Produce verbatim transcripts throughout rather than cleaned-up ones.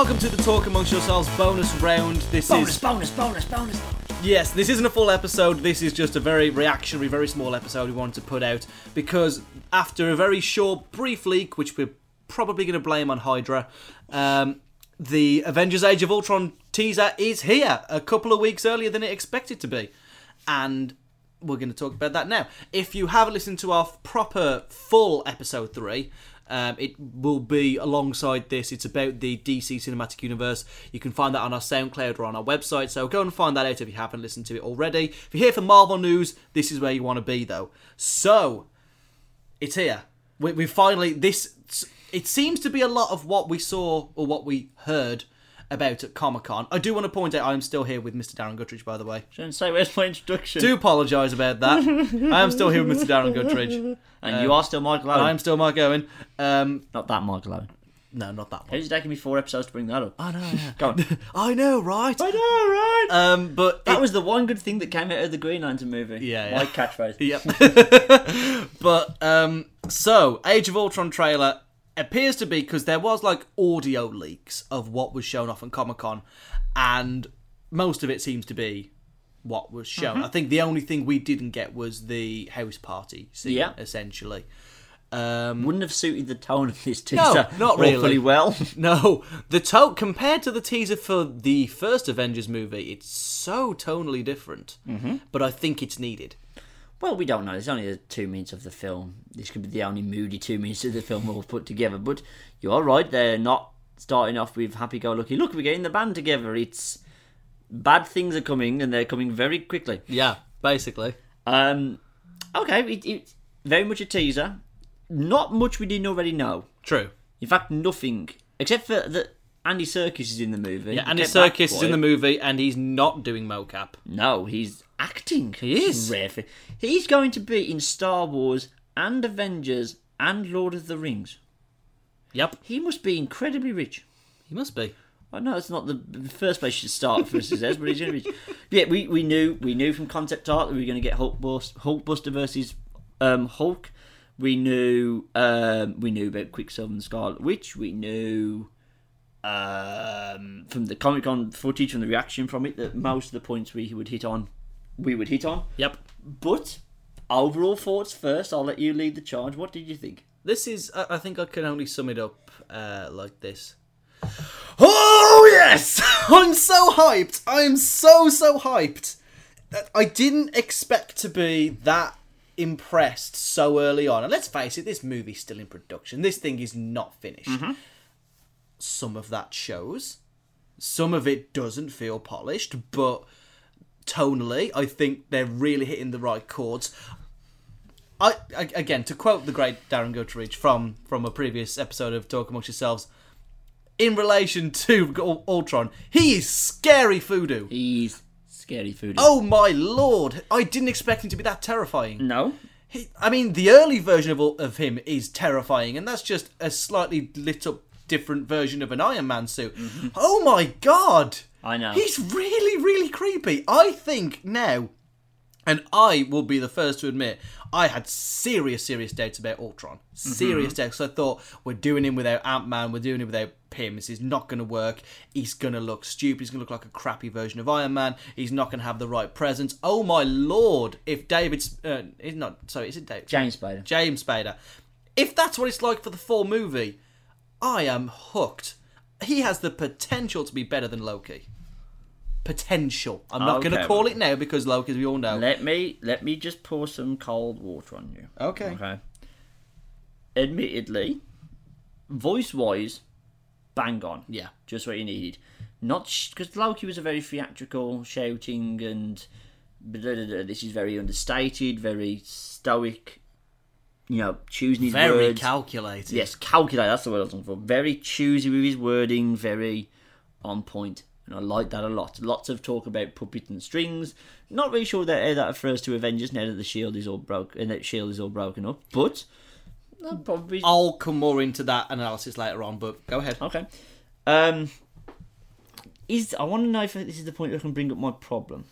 Welcome to the Talk Amongst Yourselves bonus round. This bonus, is bonus, bonus, bonus, bonus. Yes, this isn't a full episode. This is just a very reactionary, very small episode we wanted to put out because after a very short, brief leak, which we're probably going to blame on Hydra, um, the Avengers: Age of Ultron teaser is here a couple of weeks earlier than it expected to be, and we're going to talk about that now. If you haven't listened to our proper full episode three. Um, it will be alongside this. It's about the D C Cinematic Universe. You can find that on our SoundCloud or on our website, so go and find that out if you haven't listened to it already. If you're here for Marvel news, this is where you want to be, though. So, it's here. We, we finally... this. It seems to be a lot of what we saw or what we heard about at Comic-Con. I do want to point out I'm still here with Mister Darren Gutteridge, by the way. Shouldn't say where's my introduction. Do apologise about that. I am still here with Mister Darren Gutteridge. And um, you are still Michael Owen. I am still Michael Owen. Um, not that Michael Owen. No, not that one. It's taken me four episodes to bring that up. I know, yeah. Go on. I know, right? I know, right? Um, but That it... was the one good thing that came out of the Green Lantern movie. Yeah, my yeah. catchphrase. Yep. But, um, so, Age of Ultron trailer... appears to be, because there was like audio leaks of what was shown off in Comic-Con, and most of it seems to be what was shown. Mm-hmm. I think the only thing we didn't get was the house party scene, yeah. essentially. Um, Wouldn't have suited the tone of this teaser. No, not really. Awfully well. No. The tone, compared to the teaser for the first Avengers movie, it's so tonally different, mm-hmm. but I think it's needed. Well, we don't know. There's only the two minutes of the film. This could be the only moody two minutes of the film we'll put together. But you're right. They're not starting off with happy-go-lucky. Look, we're getting the band together. It's bad things are coming, and they're coming very quickly. Yeah, basically. Um, okay, it, it's very much a teaser. Not much we didn't already know. True. In fact, nothing. Except for that Andy Serkis is in the movie. Yeah, Andy Serkis is in the movie, and he's not doing mocap. No, he's... acting. He is. Rare. He's going to be in Star Wars and Avengers and Lord of the Rings. Yep. He must be incredibly rich. He must be. I know it's not the first place you should start for success, but he's going to be rich. Yeah, we, we knew we knew from concept art that we were going to get Hulk Bust, Hulkbuster versus um, Hulk. We knew um, we knew about Quicksilver and Scarlet Witch. We knew um, from the Comic-Con footage and the reaction from it that most of the points we would hit on we would hit on. Yep. But, overall thoughts first, I'll let you lead the charge. What did you think? This is, I think I can only sum it up uh, like this. Oh, yes! I'm so hyped! I am so, so hyped! I didn't expect to be that impressed so early on. And let's face it, this movie's still in production. This thing is not finished. Mm-hmm. Some of that shows. Some of it doesn't feel polished, but... tonally, I think they're really hitting the right chords. I, I again, to quote the great Darren Gutteridge from from a previous episode of Talk Amongst Yourselves, in relation to Ultron, he is scary voodoo. He's scary voodoo. Oh my lord! I didn't expect him to be that terrifying. No. He, I mean, the early version of of him is terrifying, and that's just a slightly lit up, different version of an Iron Man suit. Mm-hmm. Oh my god! I know. He's really, really creepy. I think now, and I will be the first to admit, I had serious, serious doubts about Ultron. Serious mm-hmm. doubts. I thought, we're doing him without Ant-Man, we're doing him without him. This is not going to work. He's going to look stupid. He's going to look like a crappy version of Iron Man. He's not going to have the right presence. Oh my lord, if David's... Uh, it's not... Sorry, is it David? James Spader. James Spader. If that's what it's like for the full movie, I am hooked. He has the potential to be better than Loki. Potential. I'm not okay. going to call it now because Loki, as we all know. Let me let me just pour some cold water on you. Okay. Okay. Admittedly, voice-wise, bang on. Yeah. Just what you needed. Not because sh- Loki was a very theatrical, shouting and blah, blah, blah. This is very understated, very stoic. You know, choosing his very words. Very calculated. Yes, calculated, that's the word I was looking for. Very choosy with his wording, very on point. And I like that a lot. Lots of talk about puppets and strings. Not really sure that that refers to Avengers now that the shield is all broke and that shield is all broken up, but I'll probably I'll come more into that analysis later on, but go ahead. Okay. Um is I wanna know if this is the point where I can bring up my problem.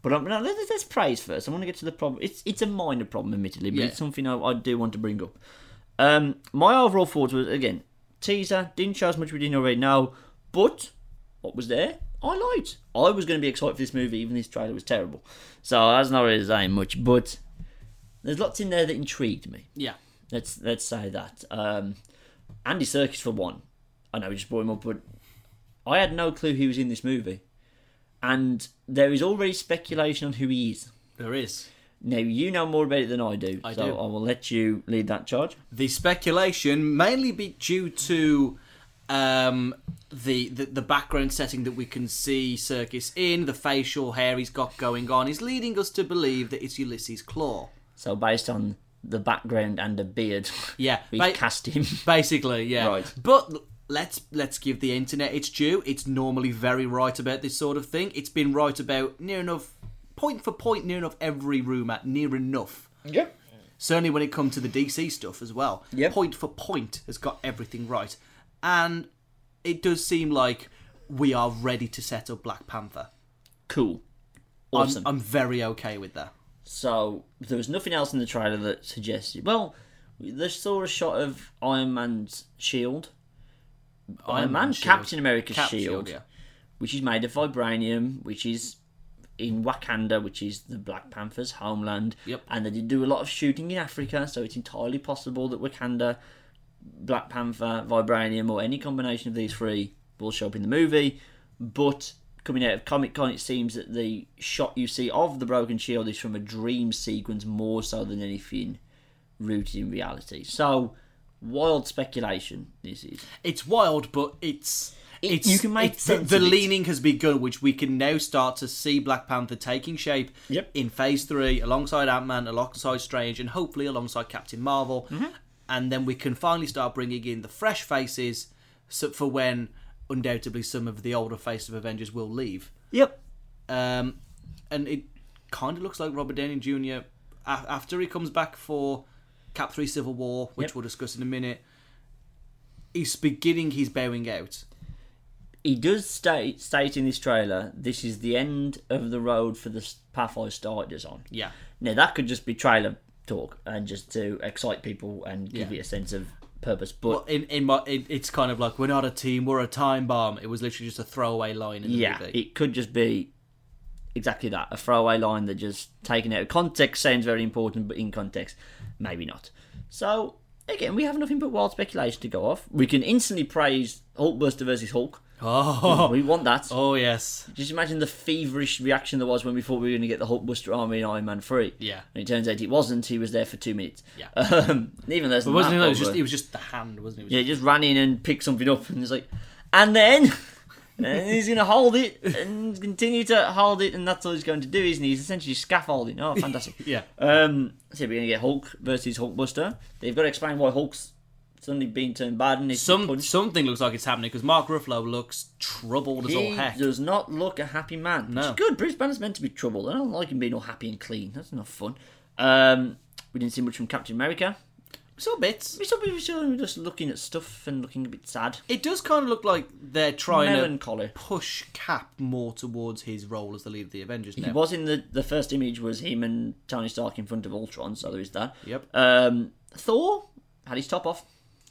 But I'm, let's, let's praise first. I want to get to the problem. It's it's a minor problem, admittedly, but yeah. it's something I, I do want to bring up. Um, my overall thoughts was, again, teaser, didn't show us much we didn't already know. But what was there, I liked. I was going to be excited for this movie, even this trailer was terrible. So that's not really saying much, but there's lots in there that intrigued me. Yeah. Let's let's say that. Um, Andy Serkis, for one. I know we just brought him up, but I had no clue he was in this movie. And there is already speculation on who he is. There is. Now, you know more about it than I do. I so do. I will let you lead that charge. The speculation mainly be due to... Um, the, the the background setting that we can see Serkis in, the facial hair he's got going on, is leading us to believe that it's Ulysses Claw. So based on the background and the beard, yeah, we ba- cast him basically, yeah. Right. But let's let's give the internet its due. It's normally very right about this sort of thing. It's been right about near enough, point for point, near enough every rumour, near enough. Yep. Certainly when it comes to the D C stuff as well. Yep. Point for point has got everything right. And it does seem like we are ready to set up Black Panther. Cool. Awesome. I'm, I'm very okay with that. So, there was nothing else in the trailer that suggested... Well, they saw a shot of Iron Man's shield. Iron, Iron Man, Man shield. Captain America's Cap shield. shield yeah. Which is made of vibranium, which is in Wakanda, which is the Black Panther's homeland. Yep. And they did do a lot of shooting in Africa, so it's entirely possible that Wakanda... Black Panther, vibranium, or any combination of these three will show up in the movie. But coming out of Comic-Con, it seems that the shot you see of the broken shield is from a dream sequence more so than anything rooted in reality. So, wild speculation this is. It's wild, but it's... It, it's you can make it's, sense The, the leaning has begun, which we can now start to see Black Panther taking shape yep. in Phase three, alongside Ant-Man, alongside Strange, and hopefully alongside Captain Marvel. Mm-hmm. And then we can finally start bringing in the fresh faces for when, undoubtedly, some of the older faces of Avengers will leave. Yep. Um, and it kind of looks like Robert Downey Junior, after he comes back for Cap three Civil War, which yep. we'll discuss in a minute, he's beginning his bowing out. He does state, state in this trailer, this is the end of the road for the path I started us on. Yeah. Now, that could just be trailer talk and just to excite people and give yeah. it a sense of purpose. But well, in in my it, it's kind of like, we're not a team, we're a time bomb. It was literally just a throwaway line in the yeah, movie. It could just be exactly that, a throwaway line that just taken out of context sounds very important, but in context, maybe not. So again, we have nothing but wild speculation to go off. We can instantly praise Hulkbuster versus Hulk. Oh, we want that. Oh yes. Just imagine the feverish reaction there was when we thought we were going to get the Hulkbuster army in Iron Man three. Yeah. And it turns out it wasn't. He was there for two minutes. Yeah. Um, even less. But wasn't that, it? It was, just, it was just the hand, wasn't it? it was yeah. Just... He just ran in and picked something up, and it's like, and then, and he's going to hold it and continue to hold it, and that's all he's going to do, isn't he? He's essentially scaffolding. Oh, fantastic. yeah. Um, so we're going to get Hulk versus Hulkbuster. They've got to explain why Hulk's suddenly being turned bad, and Some, something looks like it's happening, because Mark Ruffalo looks troubled he as all heck. He does not look a happy man. No. Which is good. Bruce Banner's meant to be troubled. I don't like him being all happy and clean. That's not fun. Um, we didn't see much from Captain America. We saw bits. We saw him just looking at stuff and looking a bit sad. It does kind of look like they're trying Melancholy. to push Cap more towards his role as the leader of the Avengers now. He was in the, the first image was him and Tony Stark in front of Ultron, so there is that. Yep. Um, Thor had his top off.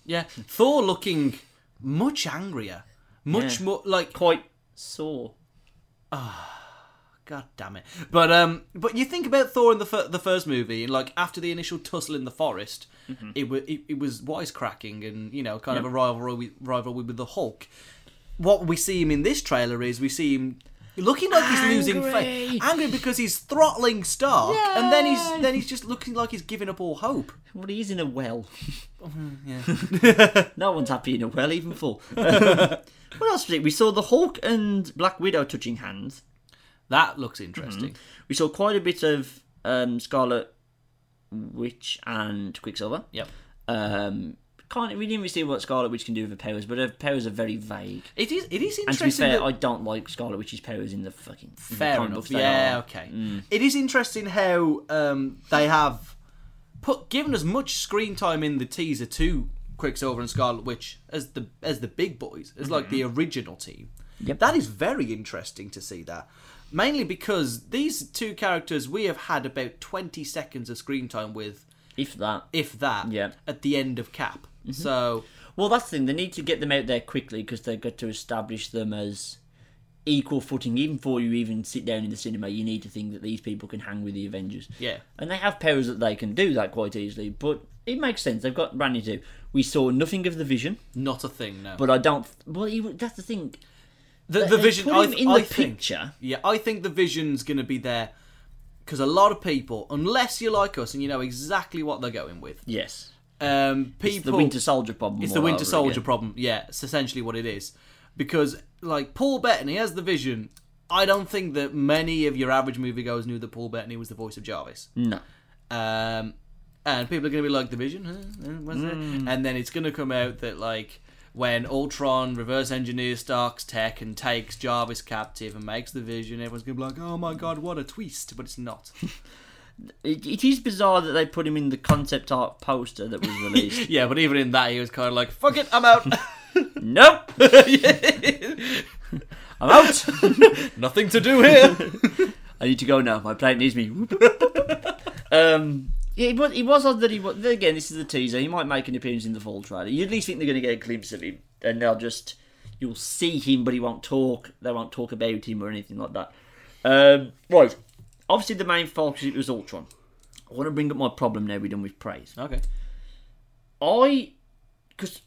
Yeah, Thor looking much angrier, much yeah. more like quite sore. Ah, oh, god damn it! But um, but you think about Thor in the fir- the first movie, and like after the initial tussle in the forest, mm-hmm. it was it, it was wisecracking and you know kind yep. of a rivalry rivalry with the Hulk. What we see him in this trailer is we see him looking like angry. he's losing faith, angry because he's throttling Stark, Yay! and then he's then he's just looking like he's giving up all hope. Well, he's in a well. yeah. No one's happy in a well, even full. Um, what else did we? We saw the Hulk and Black Widow touching hands. That looks interesting. Mm-hmm. We saw quite a bit of um, Scarlet Witch and Quicksilver. Yep. Um, Can't, we didn't really see what Scarlet Witch can do with her powers, but her powers are very vague. It is It is interesting. And to be fair, that... I don't like Scarlet Witch's powers in the fucking... Fair in the enough, yeah, are. okay. Mm. It is interesting how um, they have put given as much screen time in the teaser to Quicksilver and Scarlet Witch as the as the big boys, as mm-hmm. like the original team. Yep. That is very interesting to see that. Mainly because these two characters we have had about twenty seconds of screen time with. If that. If that. Yeah. At the end of Cap. Mm-hmm. So Well, that's the thing. They need to get them out there quickly because they've got to establish them as equal footing. Even before you even sit down in the cinema, you need to think that these people can hang with the Avengers. Yeah. And they have powers that they can do that quite easily, but it makes sense. They've got brand new to. We saw nothing of the Vision. Not a thing, no. But I don't... Well, he, that's the thing. The, the Vision... I, in I the think, picture... Yeah, I think the Vision's going to be there because a lot of people, unless you're like us and you know exactly what they're going with... Yes. Um, people, it's the Winter Soldier problem. It's the Winter Soldier again. problem, yeah. It's essentially what it is. Because, like, Paul Bettany as the Vision, I don't think that many of your average moviegoers knew that Paul Bettany was the voice of Jarvis. No. Um... And people are going to be like, the Vision? Huh? What's mm. it? And then it's going to come out that, like, when Ultron reverse engineers Stark's tech and takes Jarvis captive and makes the Vision, everyone's going to be like, oh my god, what a twist. But it's not. it, it is bizarre that they put him in the concept art poster that was released. Yeah, but even in that, he was kind of like, fuck it, I'm out. Nope. I'm out. Nothing to do here. I need to go now. My plane needs me. um... Yeah, it was, it was odd that he was... Again, this is the teaser. He might make an appearance in the full trailer. You at least think they're going to get a glimpse of him. And they'll just... You'll see him, but he won't talk. They won't talk about him or anything like that. Um, right. Obviously, the main focus was Ultron. I want to bring up my problem now we're done with praise. Okay. I... Because...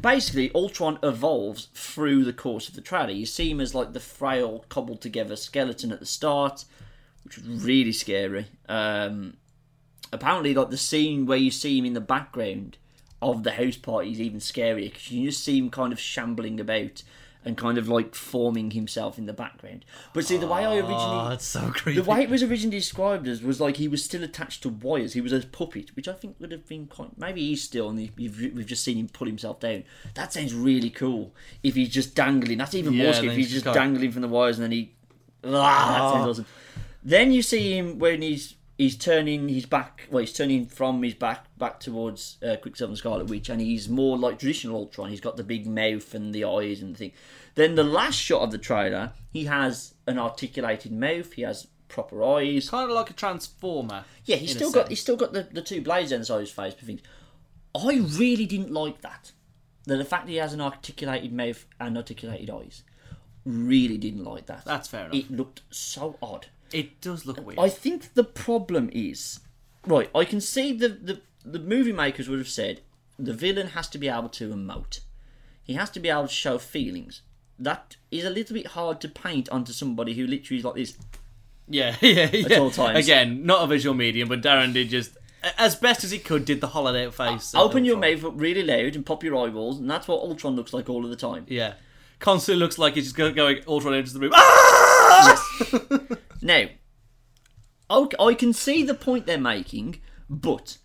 Basically, Ultron evolves through the course of the trailer. You see him as, like, the frail, cobbled-together skeleton at the start, which was really scary. Um... Apparently, like, the scene where you see him in the background of the house party is even scarier because you just see him kind of shambling about and kind of like forming himself in the background. But see, the way I originally... Oh, that's so creepy. The way it was originally described as was like he was still attached to wires. He was a puppet, which I think would have been quite... Maybe he's still, and he, we've just seen him pull himself down. That sounds really cool if he's just dangling. That's even yeah, more scary if he's, he's just got... dangling from the wires and then he... Oh. That sounds awesome. Then you see him when he's... He's turning his back, well, he's turning from his back back towards uh, Quicksilver and Scarlet Witch, and he's more like traditional Ultron. He's got the big mouth and the eyes and the thing. Then the last shot of the trailer, he has an articulated mouth, he has proper eyes. Kind of like a Transformer. Yeah, he's still got he's still got the, the two blades inside his face, but things. I really didn't like that. The, the fact that he has an articulated mouth and articulated eyes. Really didn't like that. That's fair enough. It looked so odd. It does look weird. I think the problem is... Right, I can see the, the, the movie makers would have said the villain has to be able to emote. He has to be able to show feelings. That is a little bit hard to paint onto somebody who literally is like this. Yeah, yeah, yeah. At all times. Again, not a visual medium, but Darren did just... As best as he could, did the holiday face. Uh, open your mouth up really loud and pop your eyeballs, and that's what Ultron looks like all of the time. Yeah. Constantly looks like he's just going Ultron into the room. Ah! Yes. Now, I can see the point they're making, but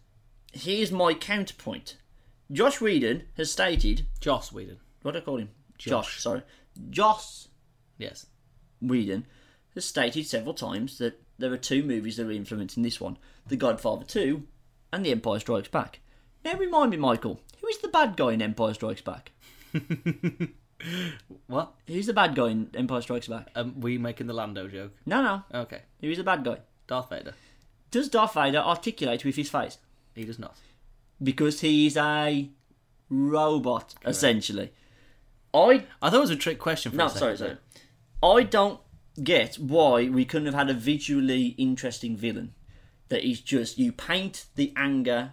here's my counterpoint. Joss Whedon has stated... Joss Whedon. What do I call him? Josh. Josh, sorry. Joss Yes. Whedon has stated several times that there are two movies that are influencing this one. The Godfather two and The Empire Strikes Back. Now remind me, Michael, who is the bad guy in Empire Strikes Back? What? Who's the bad guy in Empire Strikes Back? Um, we making the Lando joke? No, no. Okay. Who's the bad guy? Darth Vader. Does Darth Vader articulate with his face? He does not. Because he's a robot, correct, essentially. I I thought it was a trick question for no, a second. No, sorry, sorry. I don't get why we couldn't have had a visually interesting villain. That is just, you paint the anger.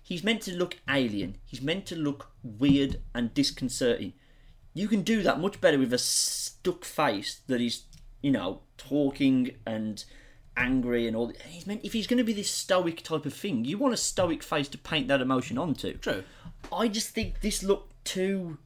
He's meant to look alien. He's meant to look weird and disconcerting. You can do that much better with a stuck face that is, you know, talking and angry and all. He's meant, if he's going to be this stoic type of thing, you want a stoic face to paint that emotion onto. True. I just think this looked too...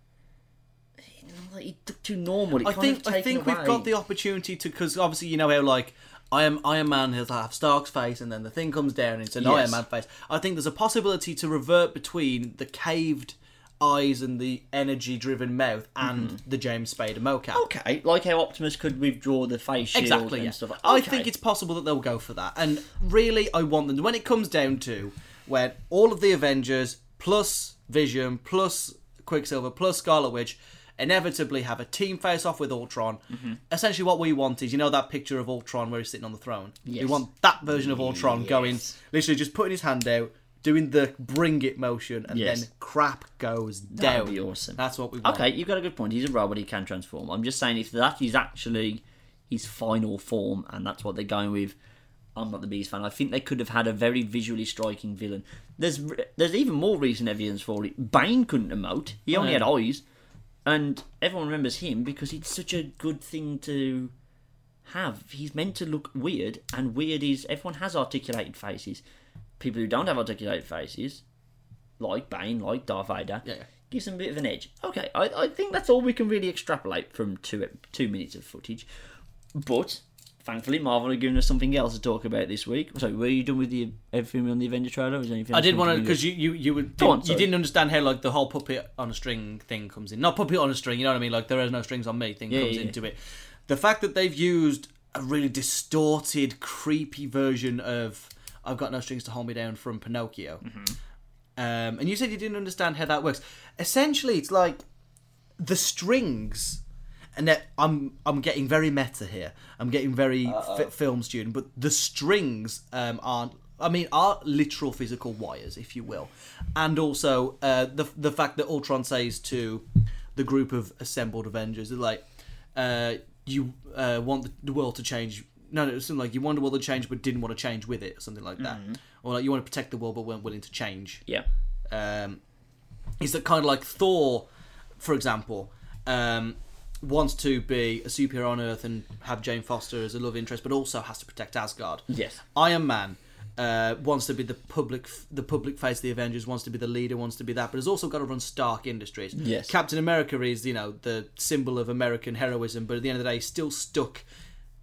It looked too normal. It I, kind think, of I think away. We've got the opportunity to... Because obviously, you know how, like... Iron, Iron Man has half Stark's face and then the thing comes down and it's an yes. Iron Man face. I think there's a possibility to revert between the caved... eyes and the energy-driven mouth and mm-hmm. the James Spader mocap. Okay, like how Optimus could withdraw the face shield exactly, and yeah. stuff. Okay. I think it's possible that they'll go for that. And really, I want them... When it comes down to when all of the Avengers, plus Vision, plus Quicksilver, plus Scarlet Witch, inevitably have a team face-off with Ultron, mm-hmm. essentially what we want is, you know that picture of Ultron where he's sitting on the throne? Yes. We want that version of Ultron yes. going, literally just putting his hand out, doing the bring it motion, and yes. then crap goes down. That'd be awesome. That's what we want. Okay, you've got a good point. He's a robot, he can transform. I'm just saying, if that is actually his final form, and that's what they're going with, I'm not the biggest fan. I think they could have had a very visually striking villain. There's there's even more recent evidence for it. Bane couldn't emote. He only oh, yeah. had eyes. And everyone remembers him because it's such a good thing to have. He's meant to look weird, and weird is... Everyone has articulated faces. People who don't have articulated faces, like Bane, like Darth Vader, yeah, yeah. gives them a bit of an edge. Okay, I, I think that's all we can really extrapolate from two two minutes of footage. But, thankfully, Marvel are giving us something else to talk about this week. So, were you done with the everything on the Avenger trailer? Is anything I did want to, because you you you, would, did, on, you didn't understand how like the whole puppet on a string thing comes in. Not puppet on a string, you know what I mean? Like there is no strings on me thing yeah, comes yeah, into yeah. it. The fact that they've used a really distorted, creepy version of I've Got No Strings to Hold Me Down from Pinocchio. Mm-hmm. Um, and you said you didn't understand how that works. Essentially, it's like the strings, and I'm I'm getting very meta here. I'm getting very f- film student, but the strings um, aren't, I mean, are literal physical wires, if you will. And also uh, the the fact that Ultron says to the group of assembled Avengers, they're like, uh, you uh, want the world to change. No, no, it's something like you wanted the world to change but didn't want to change with it, or something like that. Mm-hmm. Or like you want to protect the world but weren't willing to change. Yeah. Um, it's that kind of like Thor, for example, um, wants to be a superhero on Earth and have Jane Foster as a love interest, but also has to protect Asgard. Yes. Iron Man uh, wants to be the public, the public face of the Avengers, wants to be the leader, wants to be that, but has also got to run Stark Industries. Yes. Captain America is, you know, the symbol of American heroism, but at the end of the day, he's still stuck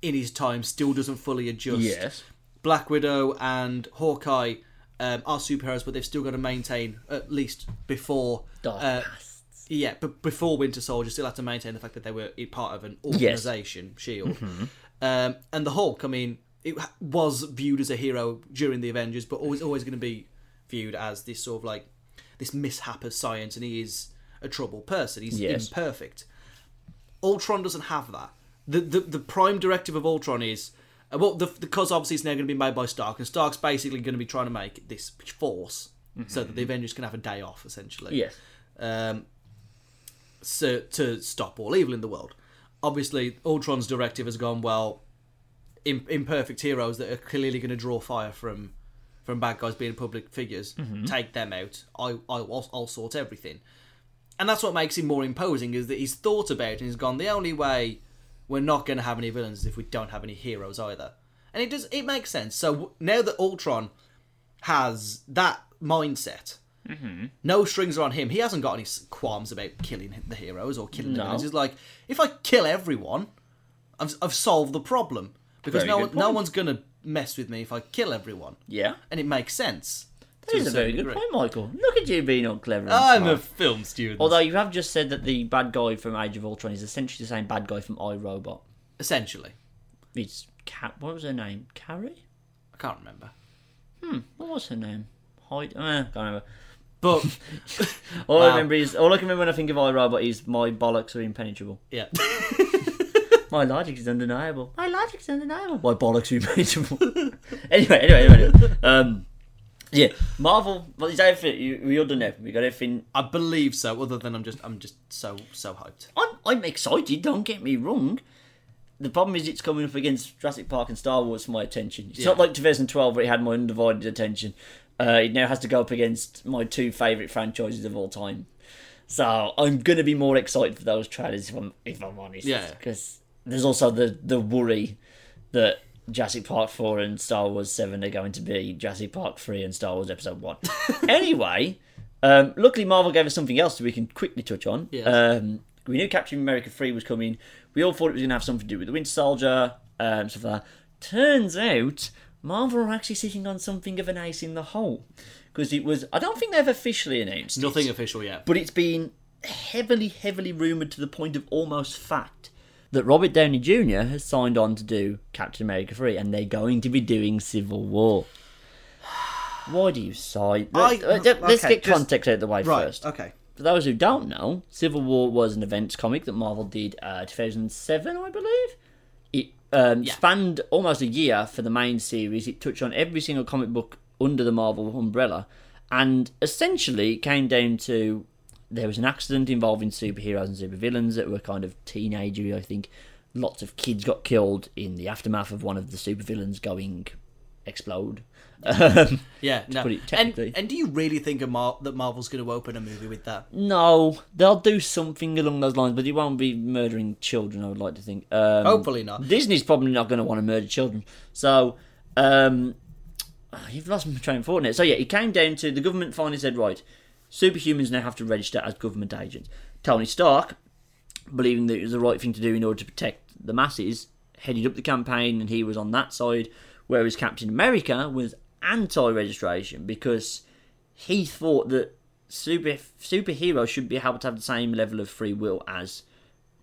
in his time, still doesn't fully adjust. Yes. Black Widow and Hawkeye um, are superheroes, but they've still got to maintain, at least before... Dark uh, pasts. Yeah, but before Winter Soldier, still had to maintain the fact that they were part of an organisation, yes. S H I E L D. Mm-hmm. Um, and the Hulk, I mean, it was viewed as a hero during the Avengers, but always always going to be viewed as this sort of like, this mishap of science, and he is a troubled person. He's yes. imperfect. Ultron doesn't have that. The, the the prime directive of Ultron is, well, the, because obviously it's now going to be made by Stark, and Stark's basically going to be trying to make this force mm-hmm. so that the Avengers can have a day off, essentially. Yes. Um, so to stop all evil in the world. Obviously, Ultron's directive has gone, well, im- imperfect heroes that are clearly going to draw fire from from bad guys being public figures, mm-hmm. take them out, I, I, I'll, I'll sort everything. And that's what makes him more imposing, is that he's thought about it and he's gone, the only way we're not going to have any villains if we don't have any heroes either. And it does, it makes sense. So now that Ultron has that mindset, mm-hmm. no strings are on him. He hasn't got any qualms about killing the heroes or killing no. the villains. He's like, if I kill everyone, I've, I've solved the problem. Because no, no one's going to mess with me if I kill everyone. Yeah. And it makes sense. That is a very good point, Michael. Look at you being all clever. I'm a film student. Although you have just said that the bad guy from Age of Ultron is essentially the same bad guy from I, Robot. Essentially. It's Cat. What was her name? Carrie? I can't remember. Hmm. What was her name? Hyde. Uh, I can't remember. But all wow. I remember is all I can remember when I think of I, Robot is my bollocks are impenetrable. Yeah. My logic is undeniable. My logic is undeniable. My bollocks are impenetrable. anyway, anyway, anyway. anyway. Um. Yeah, Marvel. Well, is everything? We all done everything. We got everything. I believe so. Other than I'm just, I'm just so, so hyped. I'm, I'm excited. Don't get me wrong. The problem is it's coming up against Jurassic Park and Star Wars for my attention. It's yeah. not like twenty twelve where it had my undivided attention. Uh, it now has to go up against my two favourite franchises of all time. So I'm gonna be more excited for those trailers if I'm, if I'm honest. Yeah. Because there's also the the worry that Jurassic Park four and Star Wars seven are going to be Jurassic Park three and Star Wars Episode one. Anyway, um, luckily Marvel gave us something else that we can quickly touch on. Yes. Um, we knew Captain America three was coming. We all thought it was going to have something to do with the Winter Soldier, um, stuff like that. Turns out, Marvel are actually sitting on something of an ace in the hole. Because it was... I don't think they've officially announced Nothing it, official yet. But it's been heavily, heavily rumoured to the point of almost fact that Robert Downey Junior has signed on to do Captain America three, and they're going to be doing Civil War. Why do you sigh? Let's, I, let's, okay, let's get just, context out of the way right, first. Okay. For those who don't know, Civil War was an events comic that Marvel did uh, two thousand seven, I believe. It um, yeah. spanned almost a year for the main series. It touched on every single comic book under the Marvel umbrella, And essentially, it came down to there was an accident involving superheroes and supervillains that were kind of teenagery, I think. Lots of kids got killed in the aftermath of one of the supervillains going explode. Um, yeah, no. And, and do you really think a Mar- that Marvel's going to open a movie with that? No, they'll do something along those lines, but it won't be murdering children, I would like to think. Um, Hopefully not. Disney's probably not going to want to murder children. So, um, you've lost my train of thought now. So yeah, it came down to the government finally said, right, superhumans now have to register as government agents. Tony Stark, believing that it was the right thing to do in order to protect the masses, headed up the campaign, and he was on that side, whereas Captain America was anti-registration because he thought that super superheroes should be able to have the same level of free will as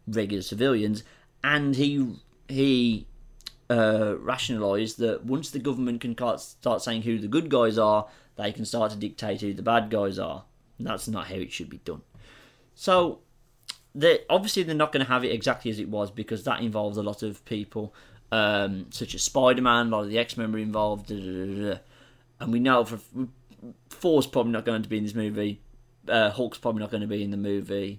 regular civilians, and he he uh, rationalised that once the government can start saying who the good guys are, they can start to dictate who the bad guys are. And that's not how it should be done. So, they're, obviously they're not going to have it exactly as it was because that involves a lot of people... Um, such as Spider-Man, a lot of the X-Men were involved, da, da, da, da. And we know for Thor's probably not going to be in this movie. Uh, Hulk's probably not going to be in the movie.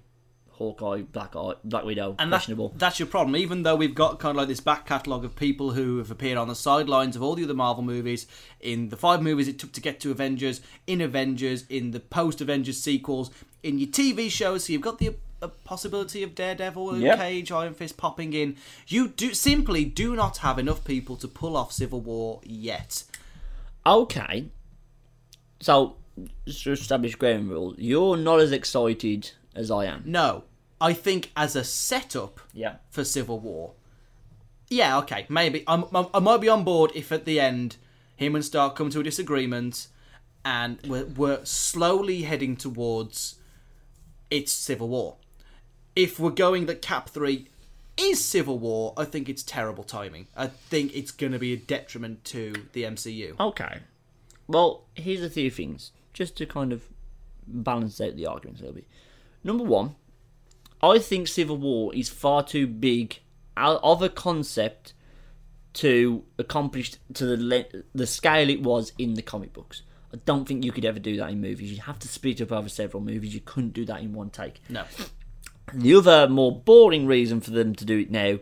Hawkeye, Black Eye, Black Widow, and questionable. That, that's your problem. Even though we've got kind of like this back catalogue of people who have appeared on the sidelines of all the other Marvel movies, in the five movies it took to get to Avengers, in Avengers, in the post-Avengers sequels, in your T V shows, so you've got the a possibility of Daredevil, Luke yep. Cage, Iron Fist popping in. You do simply do not have enough people to pull off Civil War yet. Okay. So, just to establish ground rules, you're not as excited as I am. No. I think as a setup yeah. for Civil War. Yeah, okay, maybe. I'm, I'm, I might be on board if at the end him and Stark come to a disagreement and we're, we're slowly heading towards it's Civil War. If we're going that Cap three is Civil War, I think it's terrible timing. I think it's going to be a detriment to the M C U. Okay. Well, here's a few things, just to kind of balance out the arguments a little bit. Number one, I think Civil War is far too big of a concept to accomplish to the the scale it was in the comic books. I don't think you could ever do that in movies. You'd have to split up over several movies. You couldn't do that in one take. No. The other more boring reason for them to do it now,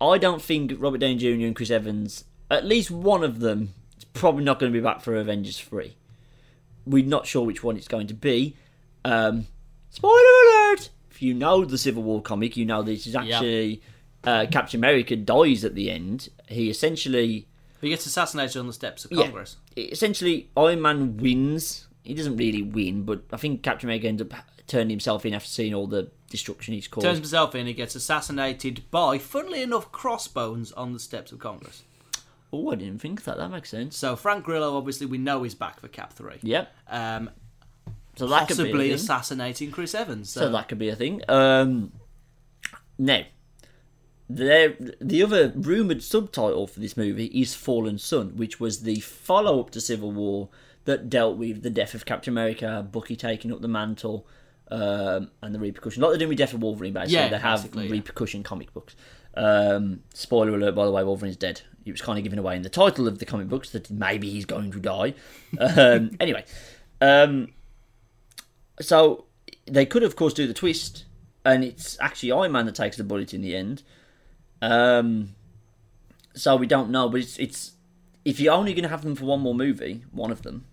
I don't think Robert Downey Junior and Chris Evans, at least one of them, is probably not going to be back for Avengers three. We're not sure which one it's going to be. Um, spoiler alert! If you know the Civil War comic, you know this is actually yep. uh, Captain America dies at the end. He essentially... He gets assassinated on the steps of Congress. Yeah. Essentially, Iron Man wins. He doesn't really win, but I think Captain America ends up turning himself in after seeing all the destruction he's caused. Turns himself in, he gets assassinated by, funnily enough, Crossbones on the steps of Congress. Oh, I didn't think that. That makes sense. So Frank Grillo, obviously, we know is back for Cap three. Yep. Um, so that possibly could be assassinating Chris Evans. So. so that could be a thing. Um, now, the, the other rumoured subtitle for this movie is Fallen Sun, which was the follow-up to Civil War that dealt with the death of Captain America, Bucky taking up the mantle... Um, and the repercussion, like they're doing with Death of Wolverine, basically. Yeah, they have repercussion yeah. comic books. Um, spoiler alert, by the way, Wolverine's dead. It was kind of given away in the title of the comic books that maybe he's going to die. Um, anyway, um, so they could, of course, do the twist, and it's actually Iron Man that takes the bullet in the end. Um, so we don't know, but it's it's if you're only going to have them for one more movie, one of them.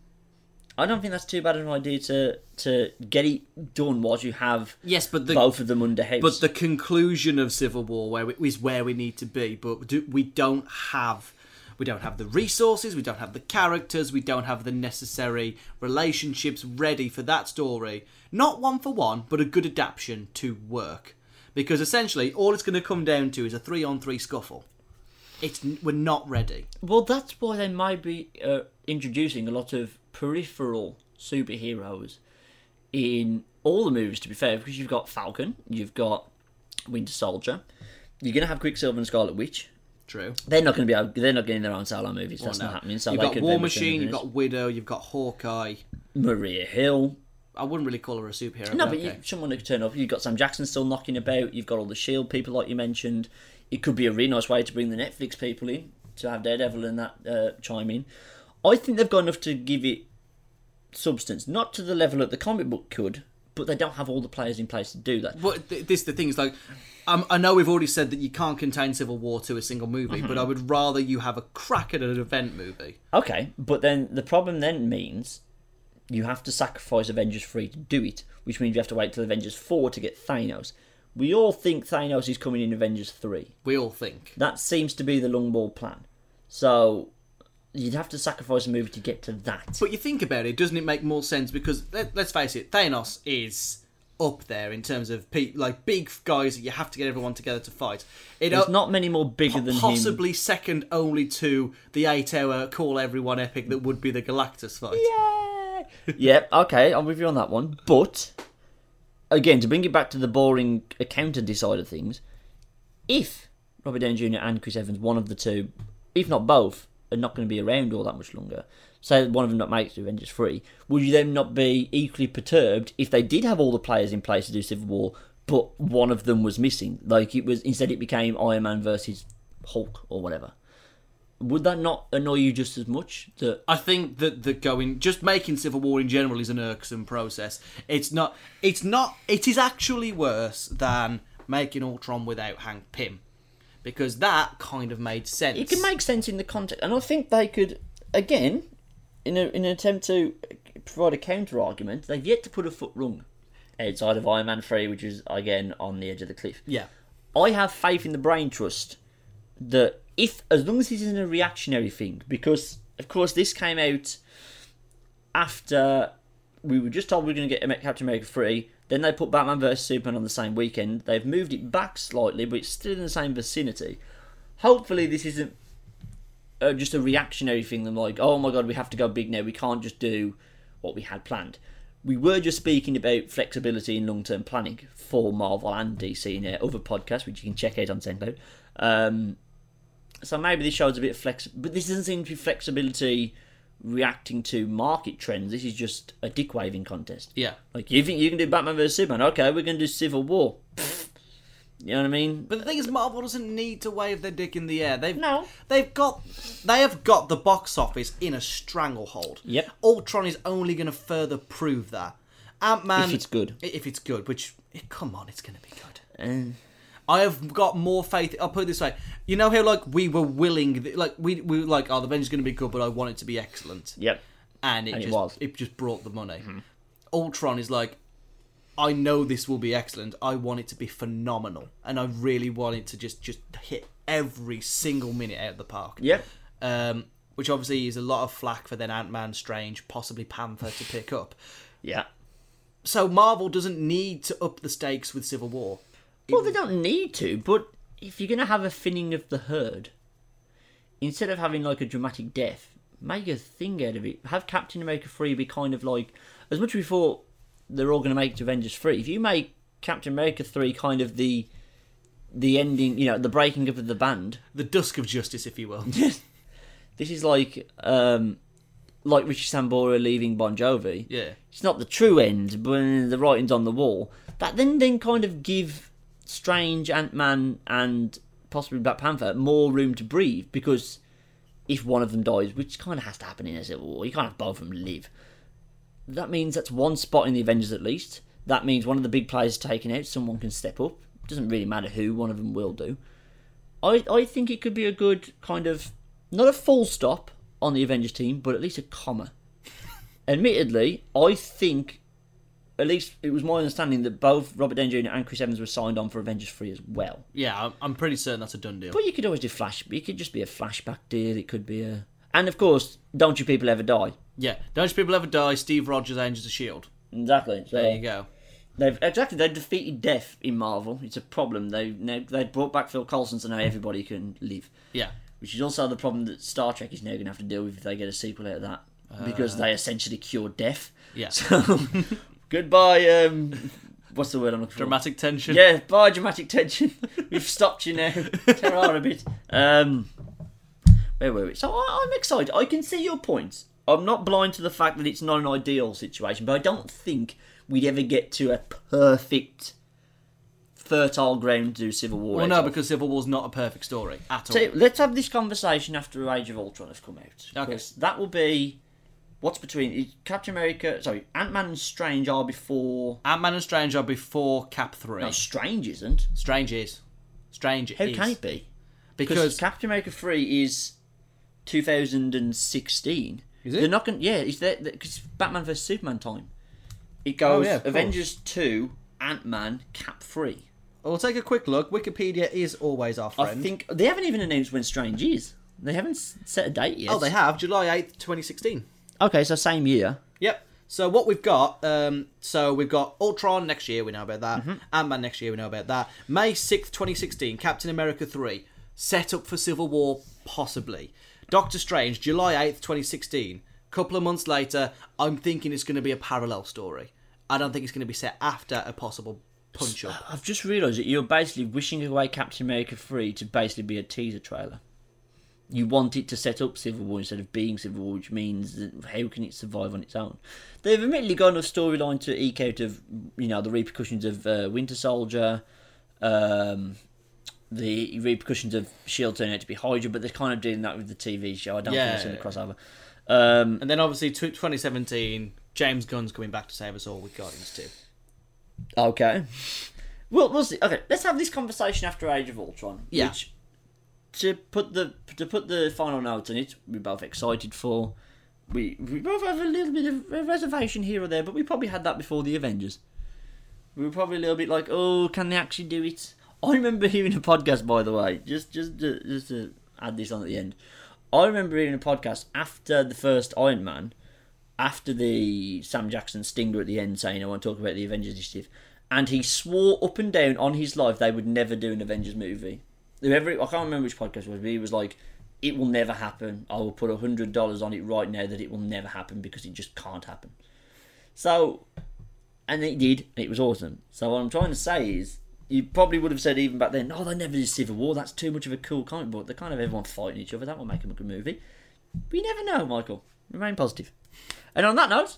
I don't think that's too bad an idea to to get it done whilst you have yes, but the, both of them under house. But the conclusion of Civil War where we, is where we need to be. But do, we don't have we don't have the resources, we don't have the characters, we don't have the necessary relationships ready for that story. Not one for one, but a good adaptation to work. Because essentially, all it's going to come down to is a three-on-three scuffle. It's we're not ready. Well, that's why they might be uh, introducing a lot of peripheral superheroes in all the movies, to be fair, because you've got Falcon, you've got Winter Soldier, you're going to have Quicksilver and Scarlet Witch. True. They're not going to be able, they're not getting their own solo movies. That's not happening. So you've got War Machine, you've got Widow, you've got Hawkeye, Maria Hill. I wouldn't really call her a superhero. No, but okay. you, someone who could turn up. You've got Sam Jackson still knocking about. You've got all the S H I E L D people, like you mentioned. It could be a really nice way to bring the Netflix people in to have Daredevil and that uh, chime in. I think they've got enough to give it substance. Not to the level that the comic book could, but they don't have all the players in place to do that. Well, th- this the thing is like, um, I know we've already said that you can't contain Civil War to a single movie, mm-hmm. but I would rather you have a crack at an event movie. Okay, but then the problem then means you have to sacrifice Avengers three to do it, which means you have to wait till Avengers four to get Thanos. We all think Thanos is coming in Avengers three. We all think. That seems to be the long ball plan. So you'd have to sacrifice a movie to get to that. But you think about it, doesn't it make more sense? Because let, let's face it, Thanos is up there in terms of pe- like big guys that you have to get everyone together to fight. It There's o- not many more bigger po- than possibly him. Possibly second only to the eight-hour call everyone epic that would be the Galactus fight. Yeah. Yep. Okay, I'm with you on that one. But again, to bring it back to the boring accountancy side of things, if Robert Downey Junior and Chris Evans, one of the two, if not both, are not going to be around all that much longer, say one of them not makes to Avengers three, would you then not be equally perturbed if they did have all the players in place to do Civil War, but one of them was missing? Like, it was instead it became Iron Man versus Hulk or whatever. Would that not annoy you just as much? That I think that the going just making Civil War in general is an irksome process. It's not. It's not. It is actually worse than making Ultron without Hank Pym, because that kind of made sense. It can make sense in the context, and I think they could again, in, a, in an attempt to provide a counter argument, they've yet to put a foot wrong outside of Iron Man three, which is again on the edge of the cliff. Yeah, I have faith in the brain trust that. If, as long as this isn't a reactionary thing, because, of course, this came out after we were just told we were going to get Captain America three, then they put Batman versus. Superman on the same weekend. They've moved it back slightly, but it's still in the same vicinity. Hopefully this isn't uh, just a reactionary thing, them like, oh my god, we have to go big now, we can't just do what we had planned. We were just speaking about flexibility in long-term planning for Marvel and D C in their other podcasts, which you can check out on SoundCloud. Um... So maybe this shows a bit of flex, but this doesn't seem to be flexibility reacting to market trends. This is just a dick waving contest. Yeah. Like, you think you can do Batman versus Superman? Okay, we're going to do Civil War. You know what I mean? But the thing is, Marvel doesn't need to wave their dick in the air. They've no. They've got they have got the box office in a stranglehold. Yep. Ultron is only going to further prove that. Ant-Man, if it's good, if it's good, which come on, it's going to be good. And. Um, I have got more faith. I'll put it this way: you know how like we were willing, like we we were like, oh, the Avengers going to be good, but I want it to be excellent. Yep. And it and just it, was. it just brought the money. Mm-hmm. Ultron is like, I know this will be excellent. I want it to be phenomenal, and I really want it to just just hit every single minute out of the park. Yep. Um, which obviously is a lot of flack for then Ant-Man, Strange, possibly Panther to pick up. Yeah. So Marvel doesn't need to up the stakes with Civil War. Well, they don't need to, but if you're going to have a thinning of the herd, instead of having, like, a dramatic death, make a thing out of it. Have Captain America three be kind of like, as much as we thought they're all going to make Avengers three, if you make Captain America three kind of the the ending, you know, the breaking up of the band. The dusk of justice, if you will. This is like, um, like Richie Sambora leaving Bon Jovi. Yeah. It's not the true end, but the writing's on the wall. That then, then kind of give Strange, Ant-Man, and possibly Black Panther more room to breathe, because if one of them dies, which kind of has to happen in a Civil War, you can't have both of them live. That means that's one spot in the Avengers at least. That means one of the big players is taken out, someone can step up. It doesn't really matter who, one of them will do. I, I think it could be a good kind of, not a full stop on the Avengers team, but at least a comma. Admittedly, I think... At least it was my understanding that both Robert Downey Junior and Chris Evans were signed on for Avengers three as well. Yeah, I'm pretty certain that's a done deal. But you could always do flash. It could just be a flashback deal. It could be a... And, of course, Don't You People Ever Die. Yeah, Don't You People Ever Die, Steve Rogers, Agents of S H I E L D. Exactly. So there you go. They've Exactly, they've defeated death in Marvel. It's a problem. They they've brought back Phil Coulson, so now everybody can live. Yeah. Which is also the problem that Star Trek is now going to have to deal with if they get a sequel out of that. Uh... Because they essentially cured death. Yeah. So... Goodbye, um, what's the word I'm looking for? Dramatic tension. Yeah, bye, dramatic tension. We've stopped you now. Terror a bit. Um, where were we? So I, I'm excited. I can see your points. I'm not blind to the fact that it's not an ideal situation, but I don't think we'd ever get to a perfect, fertile ground to do Civil War. Well, no, because Civil War's not a perfect story at all. So let's have this conversation after Age of Ultron has come out. Okay. That will be What's between Captain America? Sorry, Ant-Man and Strange are before. Ant-Man and Strange are before Cap three. No, Strange isn't. Strange is. Strange How is. How can it be? Because, because Captain America three is two thousand sixteen. Is it? They're not going. Yeah, is there because Batman versus Superman time. It goes oh, yeah, Avengers course. two, Ant-Man, Cap three. We'll take a quick look. Wikipedia is always our friend. I think they haven't even announced when Strange is. They haven't set a date yet. Oh, they have. July eighth, twenty sixteen. Okay, so same year. Yep. So what we've got, um, so we've got Ultron next year, we know about that. Mm-hmm. Ant-Man next year, we know about that. May sixth, twenty sixteen, Captain America three, set up for Civil War, possibly. Doctor Strange, July eighth, twenty sixteen. Couple of months later, I'm thinking it's going to be a parallel story. I don't think it's going to be set after a possible punch-up. I've just realised that you're basically wishing away Captain America three to basically be a teaser trailer. You want it to set up Civil War instead of being Civil War, which means that how can it survive on its own? They've admittedly got enough storyline to eke out of, you know, the repercussions of uh, Winter Soldier, um, the repercussions of S H I E L D turning out to be Hydra, but they're kind of doing that with the T V show. I don't yeah. think it's going to crossover. Um, and then obviously twenty seventeen, James Gunn's coming back to save us all with Guardians two. Okay. Well, we'll see. Okay, let's have this conversation after Age of Ultron. Yeah. Which, To put the to put the final note on it, we're both excited for. We we both have a little bit of a reservation here or there, but we probably had that before the Avengers. We were probably a little bit like, oh, can they actually do it? I remember hearing a podcast, by the way, just just to, just to add this on at the end. I remember hearing a podcast after the first Iron Man, after the Sam Jackson stinger at the end, saying, I want to talk about the Avengers initiative, and he swore up and down on his life they would never do an Avengers movie. Whoever, I can't remember which podcast it was, but he was like, it will never happen. I will put one hundred dollars on it right now that it will never happen because it just can't happen. So, and it did. It was awesome. So what I'm trying to say is, you probably would have said even back then, oh, they never did Civil War. That's too much of a cool comic book. They're kind of everyone fighting each other. That will make them a good movie. We never know, Michael. Remain positive. And on that note...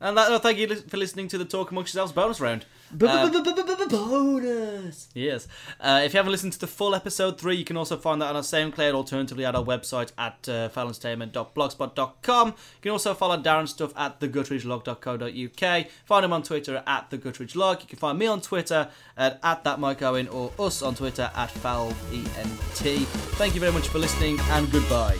And that, oh, thank you for listening to the Talk Amongst Yourselves bonus round. Uh, bonus! Yes. Uh, if you haven't listened to the full episode three, you can also find that on our SoundCloud, alternatively at our website at uh, foulentertainment dot blogspot dot com. You can also follow Darren's stuff at the gutteridge log dot co dot uk. Find him on Twitter at the gutteridge log. You can find me on Twitter at, at that mike owen, or us on Twitter at foul E N T. Thank you very much for listening, and goodbye.